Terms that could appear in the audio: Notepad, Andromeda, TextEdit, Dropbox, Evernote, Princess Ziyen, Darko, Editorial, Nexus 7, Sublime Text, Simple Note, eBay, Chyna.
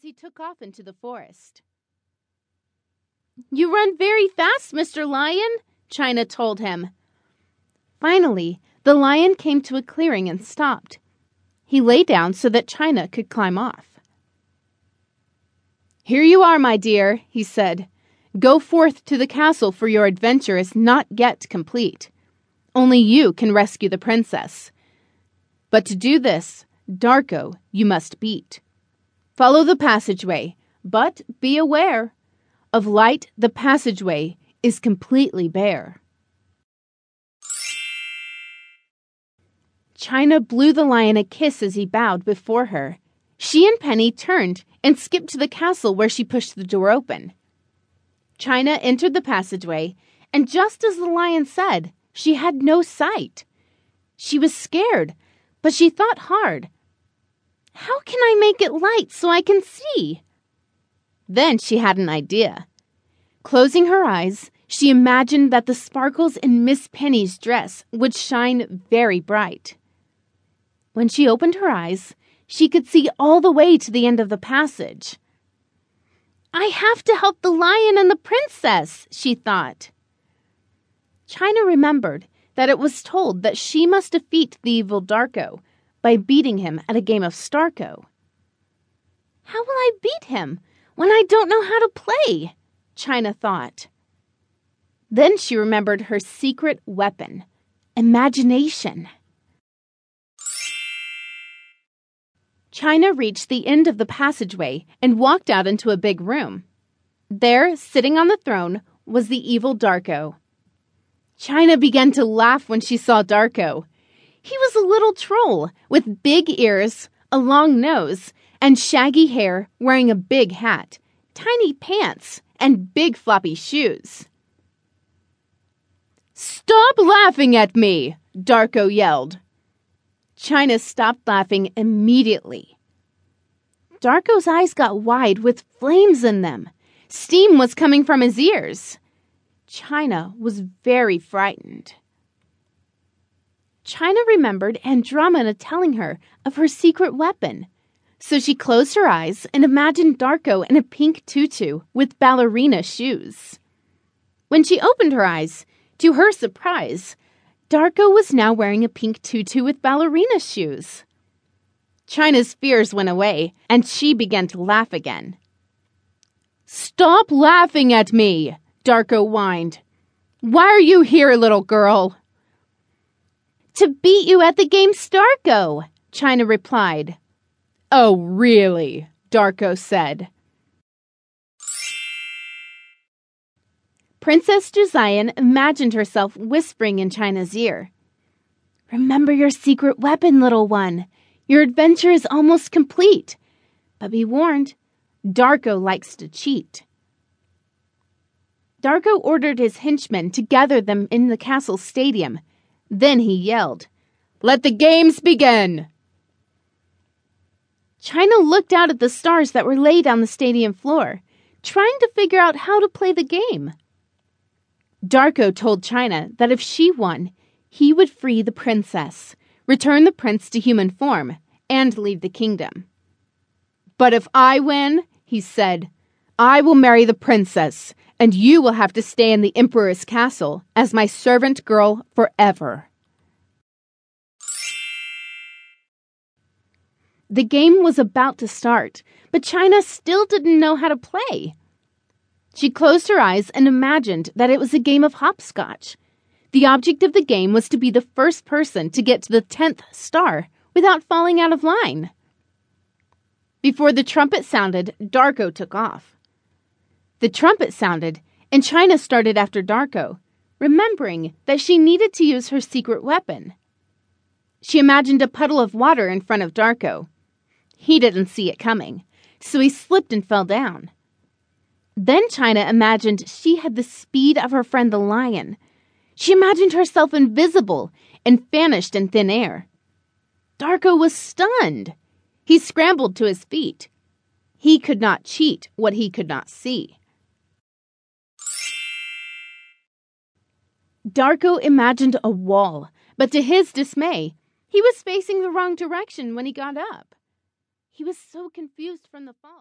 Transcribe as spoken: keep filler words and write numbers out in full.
as he took off into the forest. "You run very fast, Mister Lion," Chyna told him. Finally, the lion came to a clearing and stopped. He lay down so that Chyna could climb off. "Here you are, my dear," he said. "Go forth to the castle, for your adventure is not yet complete. Only you can rescue the princess. But to do this, Darko you must beat. Follow the passageway, but be aware. Of light, the passageway is completely bare." Chyna blew the lion a kiss as he bowed before her. She and Penny turned and skipped to the castle, where she pushed the door open. Chyna entered the passageway, and just as the lion said, she had no sight. She was scared, but she thought hard. "How can I make it light so I can see?" Then she had an idea. Closing her eyes, she imagined that the sparkles in Miss Penny's dress would shine very bright. When she opened her eyes, she could see all the way to the end of the passage. "I have to help the lion and the princess," she thought. Chyna remembered that it was told that she must defeat the evil Darko by beating him at a game of Starco. "How will I beat him when I don't know how to play?" Chyna thought. Then she remembered her secret weapon, imagination. Chyna reached the end of the passageway and walked out into a big room. There, sitting on the throne, was the evil Darko. Chyna began to laugh when she saw Darko. He was a little troll with big ears, a long nose, and shaggy hair, wearing a big hat, tiny pants, and big floppy shoes. "Stop laughing at me!" Darko yelled. Chyna stopped laughing immediately. Darko's eyes got wide with flames in them. Steam was coming from his ears. Chyna was very frightened. Chyna remembered Andromeda telling her of her secret weapon. So she closed her eyes and imagined Darko in a pink tutu with ballerina shoes. When she opened her eyes, to her surprise, Darko was now wearing a pink tutu with ballerina shoes. Chyna's fears went away, and she began to laugh again. "Stop laughing at me," Darko whined. "Why are you here, little girl?" "To beat you at the game Starco," Chyna replied. "Oh, really?" Darko said. Princess Ziyen imagined herself whispering in Chyna's ear. "Remember your secret weapon, little one. Your adventure is almost complete. But be warned, Darko likes to cheat." Darko ordered his henchmen to gather them in the castle stadium. Then he yelled, "Let the games begin!" Chyna looked out at the stars that were laid on the stadium floor, trying to figure out how to play the game. Darko told Chyna that if she won, he would free the princess, return the prince to human form, and leave the kingdom. "But if I win," he said, "I will marry the princess, and you will have to stay in the emperor's castle as my servant girl forever." The game was about to start, but Chyna still didn't know how to play. She closed her eyes and imagined that it was a game of hopscotch. The object of the game was to be the first person to get to the tenth star without falling out of line. Before the trumpet sounded, Darko took off. The trumpet sounded, and Chyna started after Darko, remembering that she needed to use her secret weapon. She imagined a puddle of water in front of Darko. He didn't see it coming, so he slipped and fell down. Then Chyna imagined she had the speed of her friend the lion. She imagined herself invisible and vanished in thin air. Darko was stunned. He scrambled to his feet. He could not cheat what he could not see. Darko imagined a wall, but to his dismay, he was facing the wrong direction when he got up. He was so confused from the fall.